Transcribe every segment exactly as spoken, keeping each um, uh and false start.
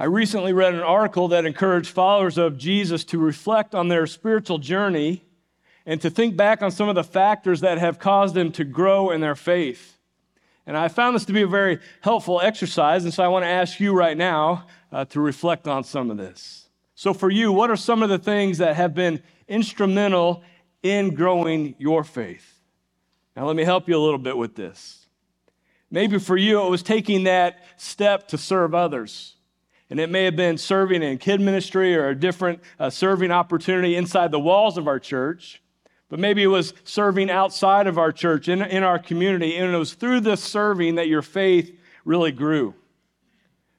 I recently read an article that encouraged followers of Jesus to reflect on their spiritual journey and to think back on some of the factors that have caused them to grow in their faith. And I found this to be a very helpful exercise, and so I want to ask you right now uh, to reflect on some of this. So for you, what are some of the things that have been instrumental in growing your faith? Now let me help you a little bit with this. Maybe for you, it was taking that step to serve others. And it may have been serving in kid ministry or a different uh, serving opportunity inside the walls of our church. But maybe it was serving outside of our church, in, in our community, and it was through this serving that your faith really grew.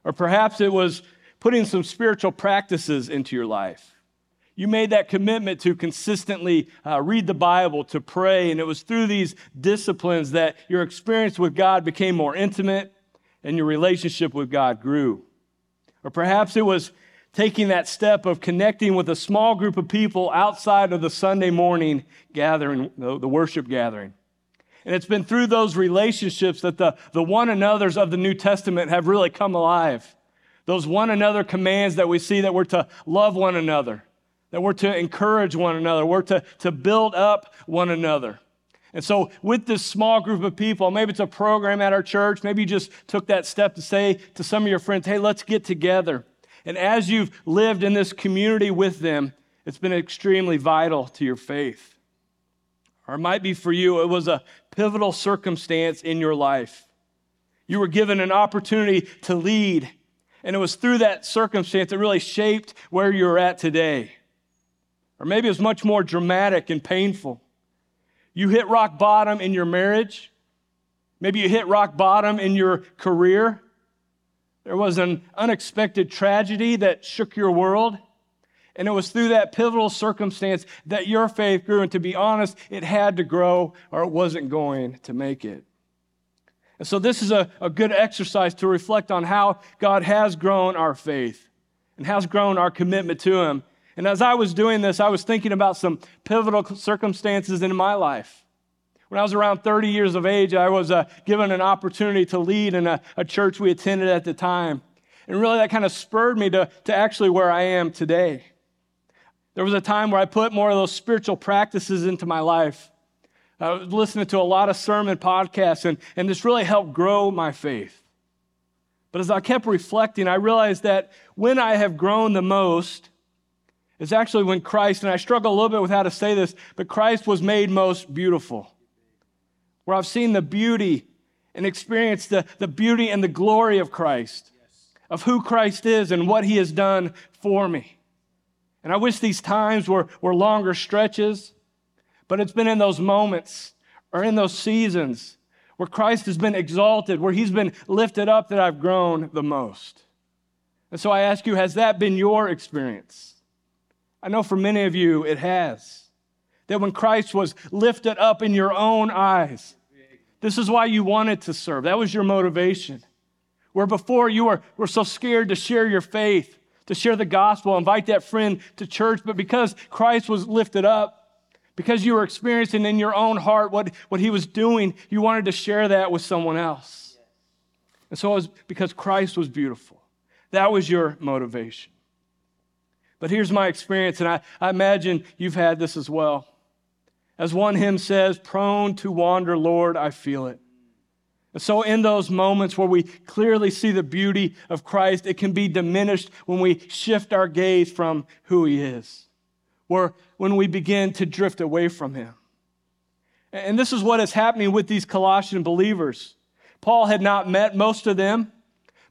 Or perhaps it was putting some spiritual practices into your life. You made that commitment to consistently uh, read the Bible, to pray, and it was through these disciplines that your experience with God became more intimate and your relationship with God grew. Or perhaps it was taking that step of connecting with a small group of people outside of the Sunday morning gathering, the worship gathering. And it's been through those relationships that the, the one another's of the New Testament have really come alive. Those one another commands that we see, that we're to love one another, that we're to encourage one another, we're to, to build up one another. And so with this small group of people, maybe it's a program at our church, maybe you just took that step to say to some of your friends, hey, let's get together. And as you've lived in this community with them, it's been extremely vital to your faith. Or it might be for you, it was a pivotal circumstance in your life. You were given an opportunity to lead, and it was through that circumstance that really shaped where you're at today. Or maybe it was much more dramatic and painful. You hit rock bottom in your marriage. Maybe you hit rock bottom in your career. There was an unexpected tragedy that shook your world. And it was through that pivotal circumstance that your faith grew. And to be honest, it had to grow or it wasn't going to make it. And so this is a, a good exercise to reflect on how God has grown our faith and has grown our commitment to Him. And as I was doing this, I was thinking about some pivotal circumstances in my life. When I was around thirty years of age, I was uh, given an opportunity to lead in a, a church we attended at the time. And really that kind of spurred me to, to actually where I am today. There was a time where I put more of those spiritual practices into my life. I was listening to a lot of sermon podcasts, and, and this really helped grow my faith. But as I kept reflecting, I realized that when I have grown the most, it's actually when Christ, and I struggle a little bit with how to say this, but Christ was made most beautiful. Where I've seen the beauty and experienced the, the beauty and the glory of Christ, yes, of who Christ is and what He has done for me. And I wish these times were, were longer stretches, but it's been in those moments or in those seasons where Christ has been exalted, where He's been lifted up, that I've grown the most. And so I ask you, has that been your experience? I know for many of you it has. That when Christ was lifted up in your own eyes, this is why you wanted to serve. That was your motivation. Where before you were, were so scared to share your faith, to share the gospel, invite that friend to church. But because Christ was lifted up, because you were experiencing in your own heart what, what He was doing, you wanted to share that with someone else. And so it was because Christ was beautiful. That was your motivation. But here's my experience, and I, I imagine you've had this as well. As one hymn says, prone to wander, Lord, I feel it. And so in those moments where we clearly see the beauty of Christ, it can be diminished when we shift our gaze from who He is, or when we begin to drift away from Him. And this is what is happening with these Colossian believers. Paul had not met most of them,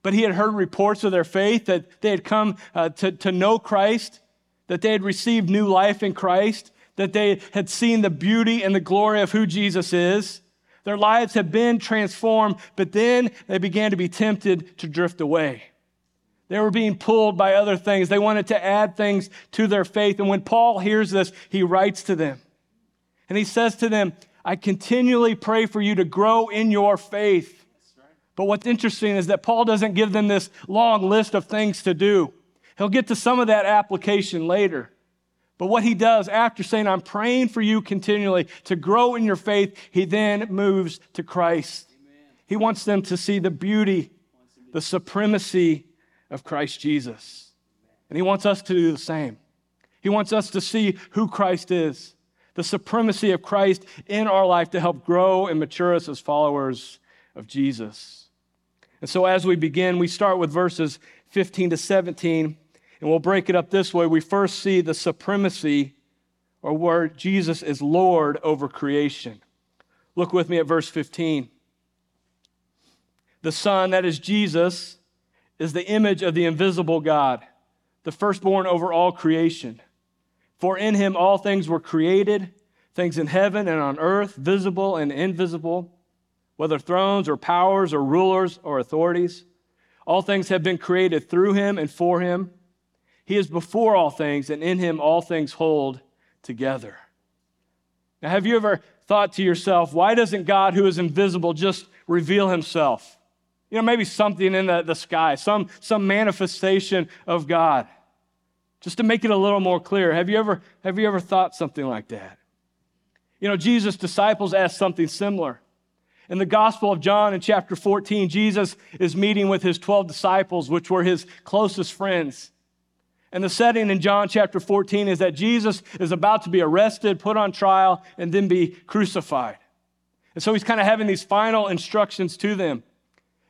but he had heard reports of their faith, that they had come uh, to, to know Christ, that they had received new life in Christ, that they had seen the beauty and the glory of who Jesus is. Their lives had been transformed, but then they began to be tempted to drift away. They were being pulled by other things. They wanted to add things to their faith. And when Paul hears this, he writes to them. And he says to them, I continually pray for you to grow in your faith. But what's interesting is that Paul doesn't give them this long list of things to do. He'll get to some of that application later. But what he does after saying, I'm praying for you continually to grow in your faith, he then moves to Christ. Amen. He wants them to see the beauty, the supremacy of Christ Jesus. And he wants us to do the same. He wants us to see who Christ is, the supremacy of Christ in our life to help grow and mature us as followers of Jesus. And so as we begin, we start with verses fifteen to seventeen, and we'll break it up this way. We first see the supremacy, or where Jesus is Lord over creation. Look with me at verse fifteen. The Son, that is Jesus, is the image of the invisible God, the firstborn over all creation. For in him all things were created, things in heaven and on earth, visible and invisible, whether thrones or powers or rulers or authorities. All things have been created through him and for him. He is before all things, and in him all things hold together. Now, have you ever thought to yourself, why doesn't God, who is invisible, just reveal himself? You know, maybe something in the, the sky, some, some manifestation of God. Just to make it a little more clear, have you ever, have you ever thought something like that? You know, Jesus' disciples asked something similar. In the Gospel of John in chapter fourteen, Jesus is meeting with his twelve disciples, which were his closest friends. And the setting in John chapter fourteen is that Jesus is about to be arrested, put on trial, and then be crucified. And so he's kind of having these final instructions to them.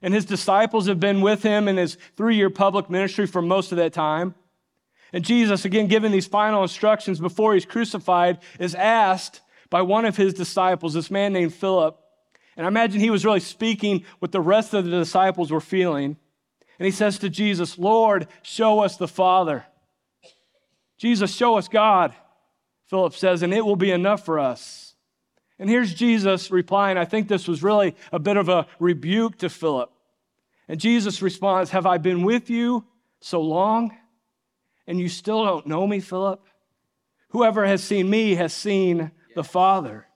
And his disciples have been with him in his three-year public ministry for most of that time. And Jesus, again, giving these final instructions before he's crucified, is asked by one of his disciples, this man named Philip. And I imagine he was really speaking what the rest of the disciples were feeling. And he says to Jesus, "Lord, show us the Father." "Jesus, show us God," Philip says, "and it will be enough for us." And here's Jesus replying. I think this was really a bit of a rebuke to Philip. And Jesus responds, "Have I been with you so long? And you still don't know me, Philip? Whoever has seen me has seen the Father."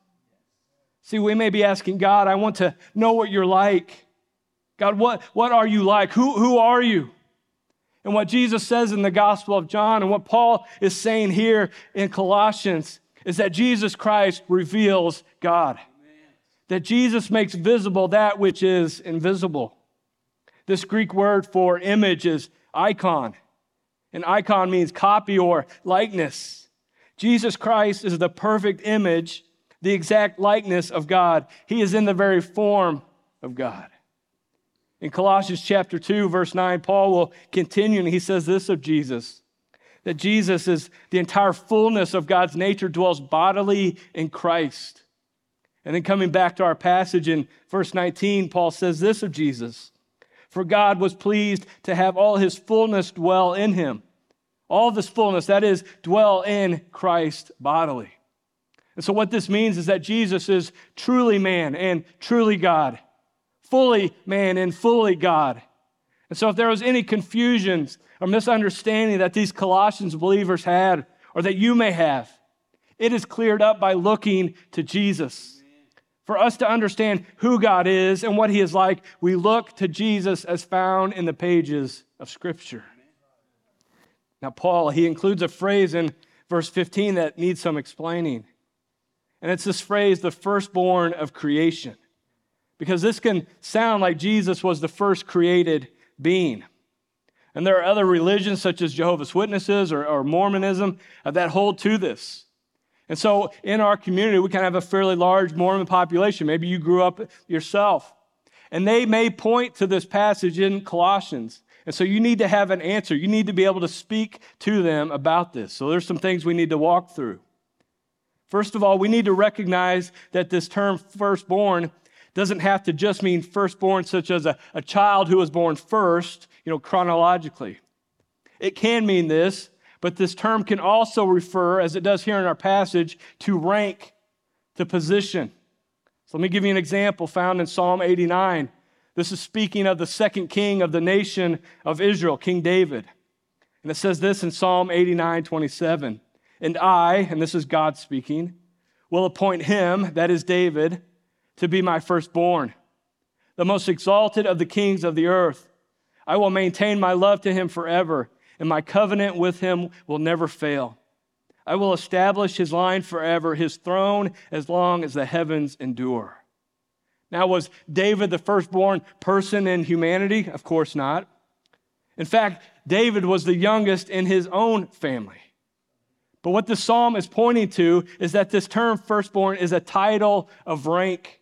See, we may be asking God, I want to know what you're like. God, what, what are you like? Who, who are you? And what Jesus says in the Gospel of John and what Paul is saying here in Colossians is that Jesus Christ reveals God. Amen. That Jesus makes visible that which is invisible. This Greek word for image is icon. An icon means copy or likeness. Jesus Christ is the perfect image, the exact likeness of God. He is in the very form of God. In Colossians chapter two, verse nine, Paul will continue, and he says this of Jesus, that Jesus is the entire fullness of God's nature dwells bodily in Christ. And then coming back to our passage in verse nineteen, Paul says this of Jesus, "For God was pleased to have all his fullness dwell in him." All of his fullness, that is, dwell in Christ bodily. And so what this means is that Jesus is truly man and truly God, fully man and fully God. And so if there was any confusions or misunderstanding that these Colossians believers had, or that you may have, it is cleared up by looking to Jesus. For us to understand who God is and what he is like, we look to Jesus as found in the pages of Scripture. Now, Paul, he includes a phrase in verse fifteen that needs some explaining. And it's this phrase, the firstborn of creation. Because this can sound like Jesus was the first created being. And there are other religions, such as Jehovah's Witnesses or, or Mormonism, that hold to this. And so in our community, we kind of have a fairly large Mormon population. Maybe you grew up yourself. And they may point to this passage in Colossians. And so you need to have an answer. You need to be able to speak to them about this. So there's some things we need to walk through. First of all, we need to recognize that this term firstborn doesn't have to just mean firstborn, such as a, a child who was born first, you know, chronologically. It can mean this. But this term can also refer, as it does here in our passage, to rank, to position. So let me give you an example found in Psalm eighty-nine. This is speaking of the second king of the nation of Israel, King David. And it says this in Psalm eighty-nine, twenty-seven. "And I," and this is God speaking, "will appoint him," that is David, "to be my firstborn, the most exalted of the kings of the earth. I will maintain my love to him forever, and my covenant with him will never fail. I will establish his line forever, his throne as long as the heavens endure." Now, was David the firstborn person in humanity? Of course not. In fact, David was the youngest in his own family. But what the psalm is pointing to is that this term firstborn is a title of rank,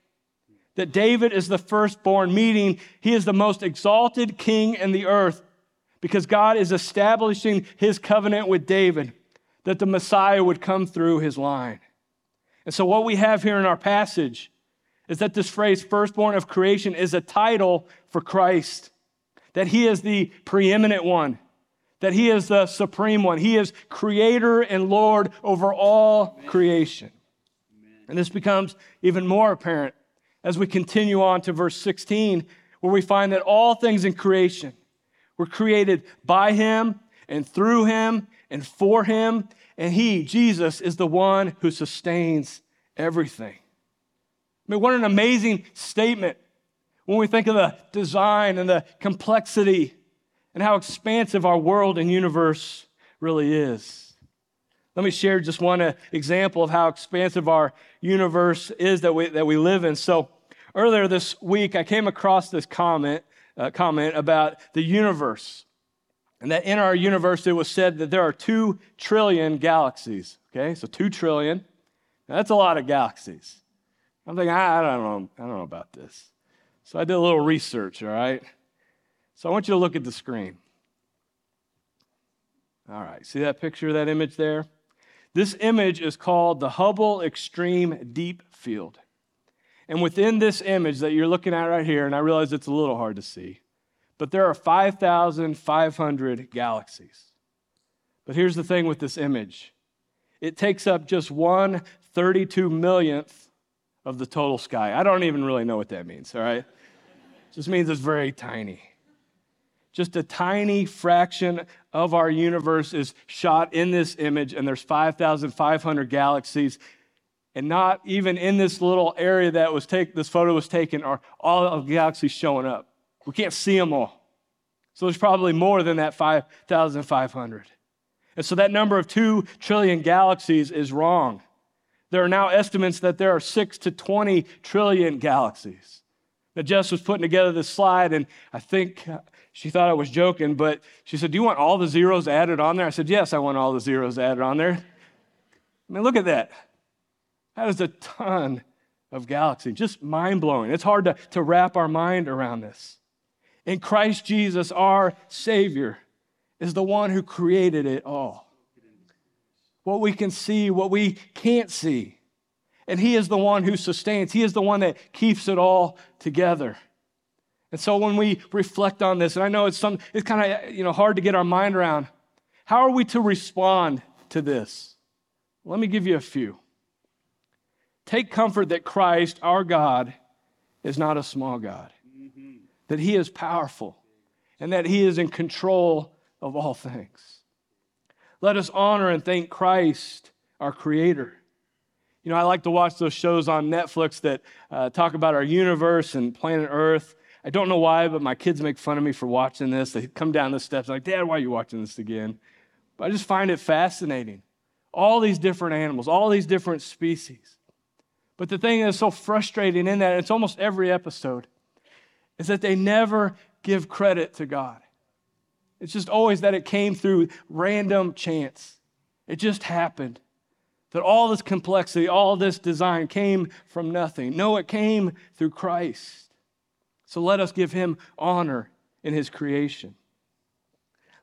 that David is the firstborn, meaning he is the most exalted king in the earth because God is establishing his covenant with David, that the Messiah would come through his line. And so what we have here in our passage is that this phrase, firstborn of creation, is a title for Christ, that he is the preeminent one, that he is the supreme one. He is creator and Lord over all Amen. Creation. Amen. And this becomes even more apparent as we continue on to verse sixteen, where we find that all things in creation were created by him and through him and for him, and he, Jesus, is the one who sustains everything. I mean, what an amazing statement when we think of the design and the complexity and how expansive our world and universe really is. Let me share just one example of how expansive our universe is that we that we live in. So earlier this week, I came across this comment uh, comment about the universe, and that in our universe, it was said that there are two trillion galaxies. Okay, so two trillion. Now, that's a lot of galaxies. I'm thinking, I, I don't know, I don't know about this. So I did a little research. All right. So I want you to look at the screen. All right, see that picture, that image there? This image is called the Hubble Extreme Deep Field. And within this image that you're looking at right here, and I realize it's a little hard to see, but there are five thousand five hundred galaxies. But here's the thing with this image. It takes up just one thirty-two millionth of the total sky. I don't even really know what that means, all right? It just means it's very tiny. Just a tiny fraction of our universe is shot in this image, and there's five thousand five hundred galaxies. And not even in this little area that was take, this photo was taken are all of the galaxies showing up. We can't see them all. So there's probably more than that five thousand five hundred. And so that number of two trillion galaxies is wrong. There are now estimates that there are six to twenty trillion galaxies. Now, Jess was putting together this slide, and I think she thought I was joking, but she said, do you want all the zeros added on there? I said, yes, I want all the zeros added on there. I mean, look at that. That is a ton of galaxies, just mind-blowing. It's hard to, to wrap our mind around this. And Christ Jesus, our Savior, is the one who created it all. What we can see, what we can't see. And he is the one who sustains. He is the one that keeps it all together. And so when we reflect on this, and I know it's some, it's kind of, you know, hard to get our mind around, how are we to respond to this? Let me give you a few. Take comfort that Christ, our God, is not a small God, mm-hmm. that he is powerful, and that he is in control of all things. Let us honor and thank Christ, our Creator. You know, I like to watch those shows on Netflix that uh, talk about our universe and planet Earth. I don't know why, but my kids make fun of me for watching this. They come down the steps like, Dad, why are you watching this again? But I just find it fascinating. All these different animals, all these different species. But the thing that's so frustrating in that, and it's almost every episode, is that they never give credit to God. It's just always that it came through random chance. It just happened. That all this complexity, all this design came from nothing. No, it came through Christ. So let us give him honor in his creation.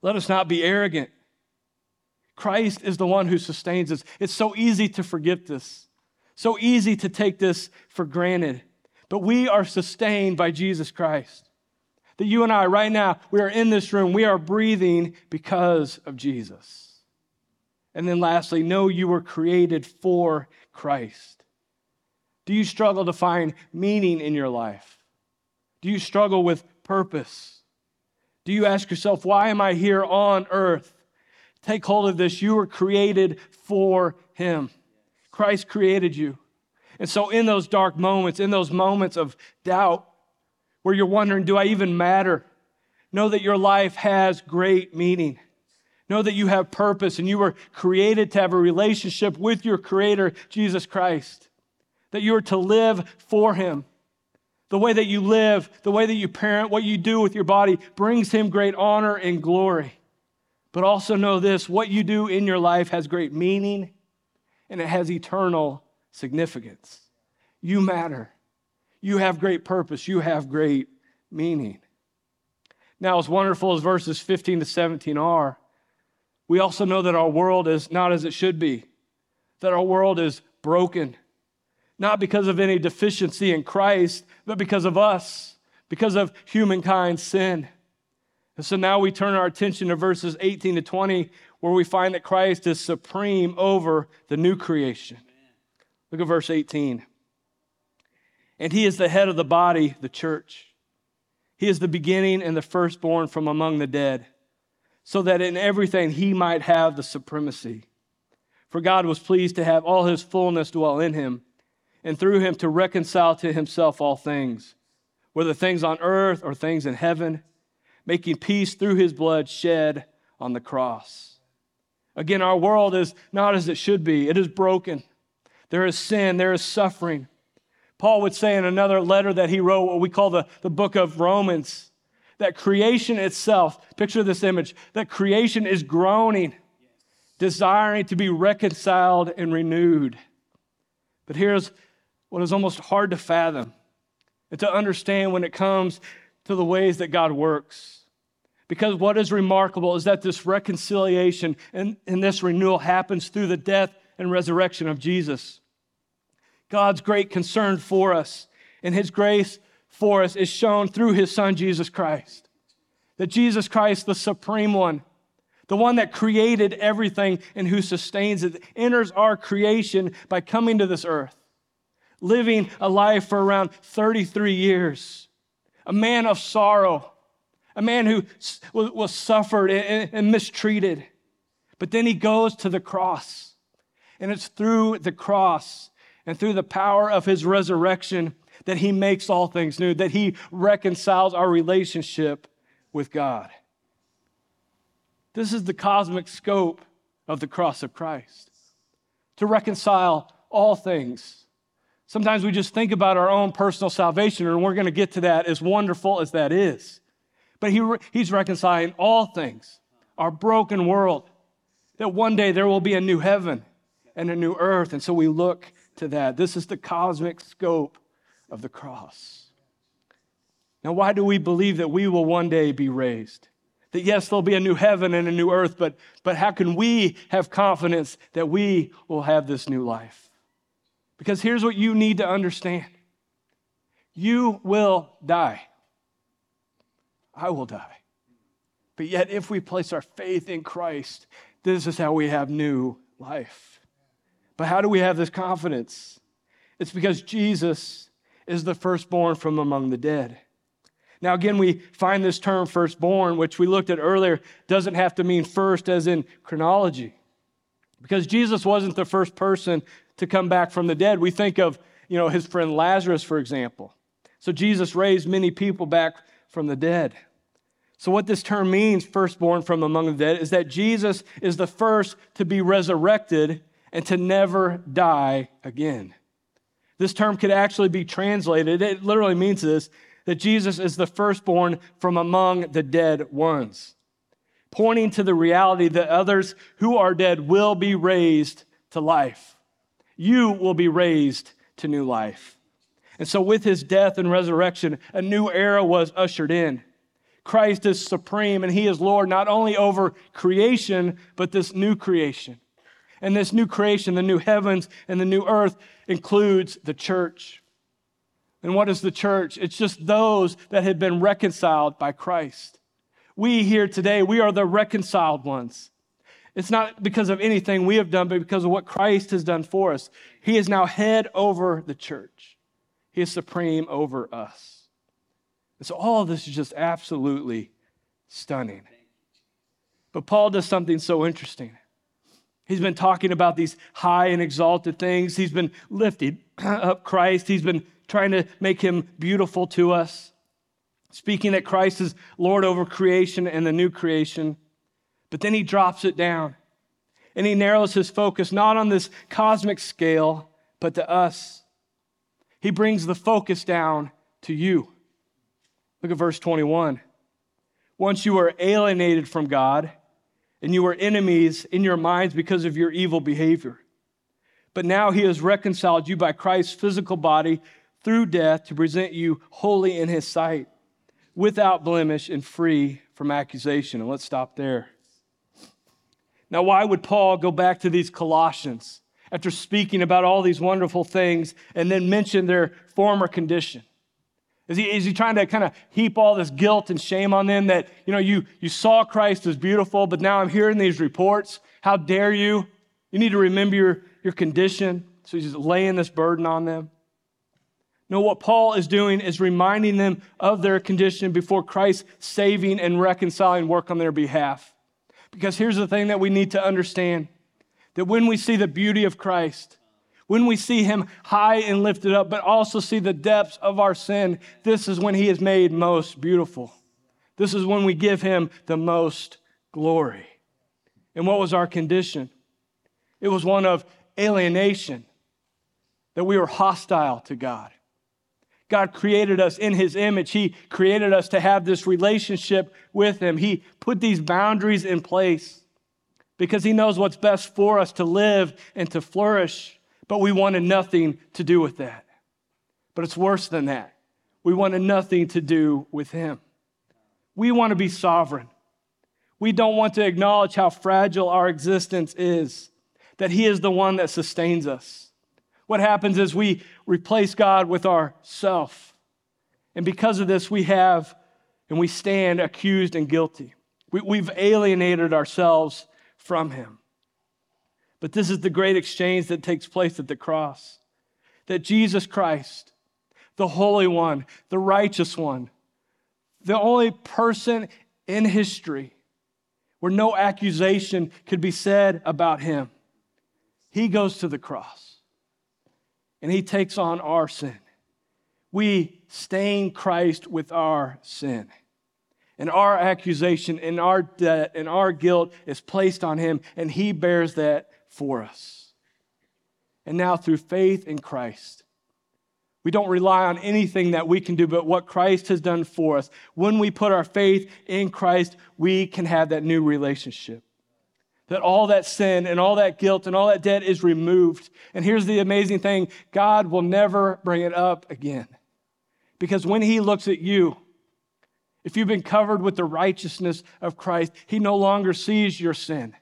Let us not be arrogant. Christ is the one who sustains us. It's so easy to forget this, so easy to take this for granted. But we are sustained by Jesus Christ. That you and I right now, we are in this room, we are breathing because of Jesus. And then lastly, know you were created for Christ. Do you struggle to find meaning in your life? Do you struggle with purpose? Do you ask yourself, why am I here on earth? Take hold of this. You were created for him. Christ created you. And so in those dark moments, in those moments of doubt, where you're wondering, do I even matter? Know that your life has great meaning. Know that you have purpose and you were created to have a relationship with your Creator, Jesus Christ. That you are to live for him. The way that you live, the way that you parent, what you do with your body brings him great honor and glory. But also know this, what you do in your life has great meaning and it has eternal significance. You matter. You have great purpose. You have great meaning. Now, as wonderful as verses fifteen to seventeen are, we also know that our world is not as it should be, that our world is broken, not because of any deficiency in Christ, but because of us, because of humankind's sin. And so now we turn our attention to verses eighteen to twenty, where we find that Christ is supreme over the new creation. Look at verse eighteen. And he is the head of the body, the church. He is the beginning and the firstborn from among the dead, so that in everything he might have the supremacy. For God was pleased to have all his fullness dwell in him, and through him to reconcile to himself all things, whether things on earth or things in heaven, making peace through his blood shed on the cross. Again, our world is not as it should be. It is broken. There is sin. There is suffering. Paul would say in another letter that he wrote, what we call the, the book of Romans, that creation itself, picture this image, that creation is groaning, desiring to be reconciled and renewed. But here's what is almost hard to fathom and to understand when it comes to the ways that God works. Because what is remarkable is that this reconciliation and, and this renewal happens through the death and resurrection of Jesus. God's great concern for us and his grace for us is shown through his son, Jesus Christ. That Jesus Christ, the supreme one, the one that created everything and who sustains it, enters our creation by coming to this earth, living a life for around thirty-three years, a man of sorrow, a man who was suffered and mistreated. But then he goes to the cross, and it's through the cross and through the power of his resurrection that he makes all things new, that he reconciles our relationship with God. This is the cosmic scope of the cross of Christ, to reconcile all things. Sometimes we just think about our own personal salvation, and we're going to get to that, as wonderful as that is. But he, he's reconciling all things, our broken world, that one day there will be a new heaven and a new earth. And so we look to that. This is the cosmic scope of the cross. Now, why do we believe that we will one day be raised? That yes, there'll be a new heaven and a new earth, but, but how can we have confidence that we will have this new life? Because here's what you need to understand. You will die. I will die. But yet, if we place our faith in Christ, this is how we have new life. But how do we have this confidence? It's because Jesus is the firstborn from among the dead. Now, again, we find this term firstborn, which we looked at earlier, doesn't have to mean first as in chronology, because Jesus wasn't the first person to come back from the dead. We think of, you know, his friend Lazarus, for example. So Jesus raised many people back from the dead. So what this term means, firstborn from among the dead, is that Jesus is the first to be resurrected and to never die again. This term could actually be translated, it literally means this, that Jesus is the firstborn from among the dead ones, pointing to the reality that others who are dead will be raised to life. You will be raised to new life. And so with his death and resurrection, a new era was ushered in. Christ is supreme, and he is Lord not only over creation, but this new creation. And this new creation, the new heavens and the new earth, includes the church. And what is the church? It's just those that have been reconciled by Christ. We here today, we are the reconciled ones. It's not because of anything we have done, but because of what Christ has done for us. He is now head over the church. He is supreme over us. And so all of this is just absolutely stunning. But Paul does something so interesting. He's been talking about these high and exalted things. He's been lifting up Christ. He's been trying to make him beautiful to us, speaking that Christ is Lord over creation and the new creation. But then he drops it down, and he narrows his focus not on this cosmic scale, but to us. He brings the focus down to you. Look at verse twenty-one. Once you were alienated from God, and you were enemies in your minds because of your evil behavior. But now he has reconciled you by Christ's physical body through death to present you holy in his sight, without blemish and free from accusation. And let's stop there. Now, why would Paul go back to these Colossians after speaking about all these wonderful things and then mention their former condition? Is he, is he trying to kind of heap all this guilt and shame on them that, you know, you, you saw Christ as beautiful, but now I'm hearing these reports. How dare you? You need to remember your, your condition. So he's just laying this burden on them. No, what Paul is doing is reminding them of their condition before Christ's saving and reconciling work on their behalf. Because here's the thing that we need to understand, that when we see the beauty of Christ, when we see him high and lifted up, but also see the depths of our sin, this is when he is made most beautiful. This is when we give him the most glory. And what was our condition? It was one of alienation, that we were hostile to God. God created us in his image. He created us to have this relationship with him. He put these boundaries in place because he knows what's best for us to live and to flourish, but we wanted nothing to do with that. But it's worse than that. We wanted nothing to do with him. We want to be sovereign. We don't want to acknowledge how fragile our existence is, that he is the one that sustains us. What happens is we replace God with ourself. And because of this, we have and we stand accused and guilty. We, we've alienated ourselves from him. But this is the great exchange that takes place at the cross, that Jesus Christ, the Holy One, the Righteous One, the only person in history where no accusation could be said about him, he goes to the cross. And he takes on our sin. We stain Christ with our sin. And our accusation and our debt and our guilt is placed on him, and he bears that for us. And now through faith in Christ, we don't rely on anything that we can do but what Christ has done for us. When we put our faith in Christ, we can have that new relationship. That all that sin and all that guilt and all that debt is removed. And here's the amazing thing. God will never bring it up again. Because when he looks at you, if you've been covered with the righteousness of Christ, he no longer sees your sin.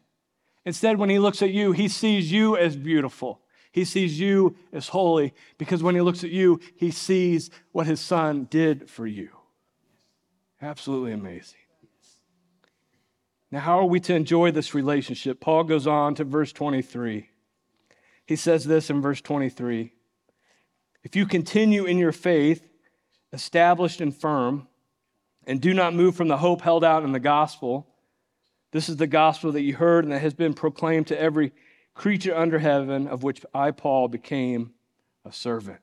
Instead, when he looks at you, he sees you as beautiful. He sees you as holy. Because when he looks at you, he sees what his son did for you. Absolutely amazing. Now, how are we to enjoy this relationship? Paul goes on to verse twenty-three. He says this in verse twenty-three. If you continue in your faith, established and firm, and do not move from the hope held out in the gospel, this is the gospel that you heard and that has been proclaimed to every creature under heaven, of which I, Paul, became a servant.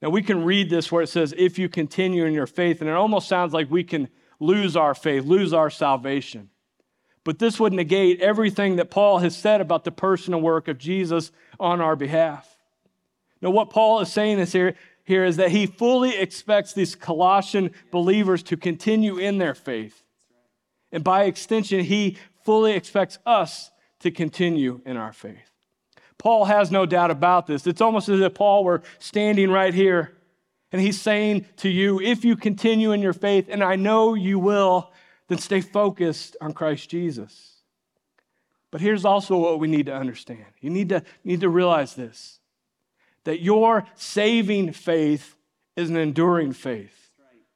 Now, we can read this where it says, if you continue in your faith, and it almost sounds like we can lose our faith, lose our salvation. But this would negate everything that Paul has said about the personal work of Jesus on our behalf. Now, what Paul is saying is here, here is that he fully expects these Colossian believers to continue in their faith. And by extension, he fully expects us to continue in our faith. Paul has no doubt about this. It's almost as if Paul were standing right here, and he's saying to you, if you continue in your faith, and I know you will, then stay focused on Christ Jesus. But here's also what we need to understand. You need to, need to realize this, that your saving faith is an enduring faith.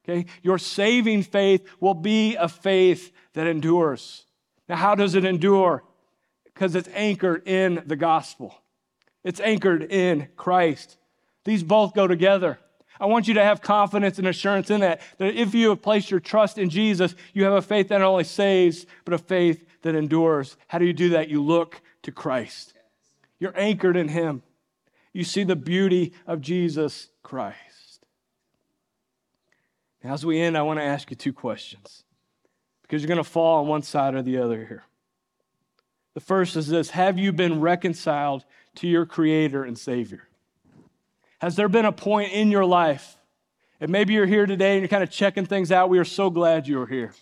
Okay? Your saving faith will be a faith that endures. Now, how does it endure? Because it's anchored in the gospel. It's anchored in Christ. These both go together. I want you to have confidence and assurance in that, that if you have placed your trust in Jesus, you have a faith that not only saves, but a faith that endures. How do you do that? You look to Christ. You're anchored in him. You see the beauty of Jesus Christ. Now, as we end, I want to ask you two questions, because you're going to fall on one side or the other here. The first is this: have you been reconciled to your Creator and Savior? Has there been a point in your life And maybe you're here today and you're kind of checking things out. We are so glad you're here.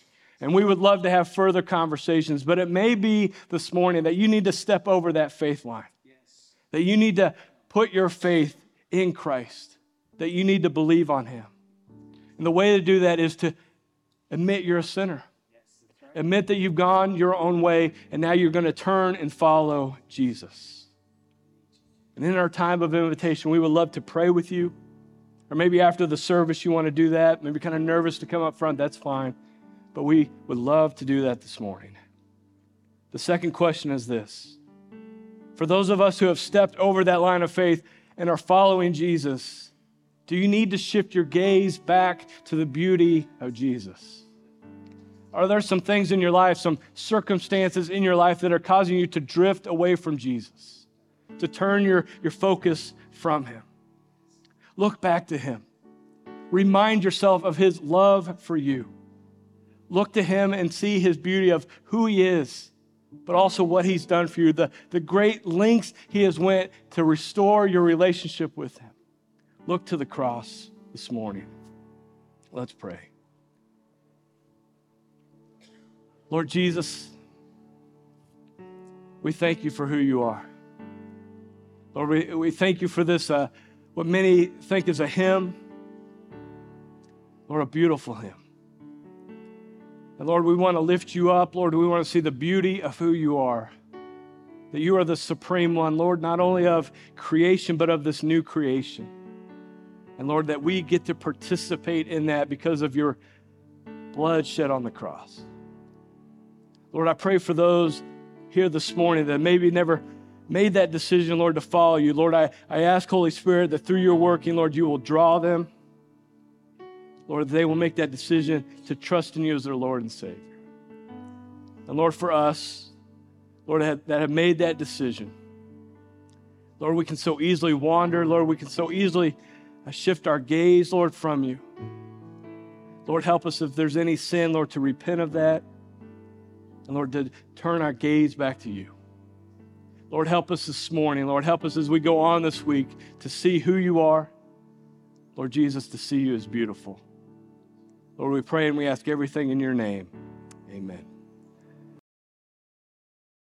And we would love to have further conversations. But it may be this morning that you need to step over that faith line. Yes. That you need to put your faith in Christ. That you need to believe on him. And the way to do that is to admit you're a sinner. Yes, that's right. Admit that you've gone your own way and now you're going to turn and follow Jesus. And in our time of invitation, we would love to pray with you. Or maybe after the service you want to do that. Maybe kind of nervous to come up front. That's fine. But we would love to do that this morning. The second question is this. For those of us who have stepped over that line of faith and are following Jesus, do you need to shift your gaze back to the beauty of Jesus? Are there some things in your life, some circumstances in your life that are causing you to drift away from Jesus, to turn your, your focus from him? Look back to him. Remind yourself of his love for you. Look to him and see his beauty of who he is, but also what he's done for you, the, the great lengths he has went to restore your relationship with him. Look to the cross this morning. Let's pray. Lord Jesus, we thank you for who you are. Lord, we, we thank you for this, uh, what many think is a hymn, Lord, a beautiful hymn. And Lord, we want to lift you up. Lord, we want to see the beauty of who you are, that you are the supreme one, Lord, not only of creation, but of this new creation. And Lord, that we get to participate in that because of your blood shed on the cross. Lord, I pray for those here this morning that maybe never made that decision, Lord, to follow you. Lord, I, I ask, Holy Spirit, that through your working, Lord, you will draw them. Lord, they will make that decision to trust in you as their Lord and Savior. And Lord, for us, Lord, that have made that decision, Lord, we can so easily wander. Lord, we can so easily shift our gaze, Lord, from you. Lord, help us if there's any sin, Lord, to repent of that. And Lord, to turn our gaze back to you. Lord, help us this morning. Lord, help us as we go on this week to see who you are. Lord Jesus, to see you is beautiful. Lord, we pray and we ask everything in your name. Amen.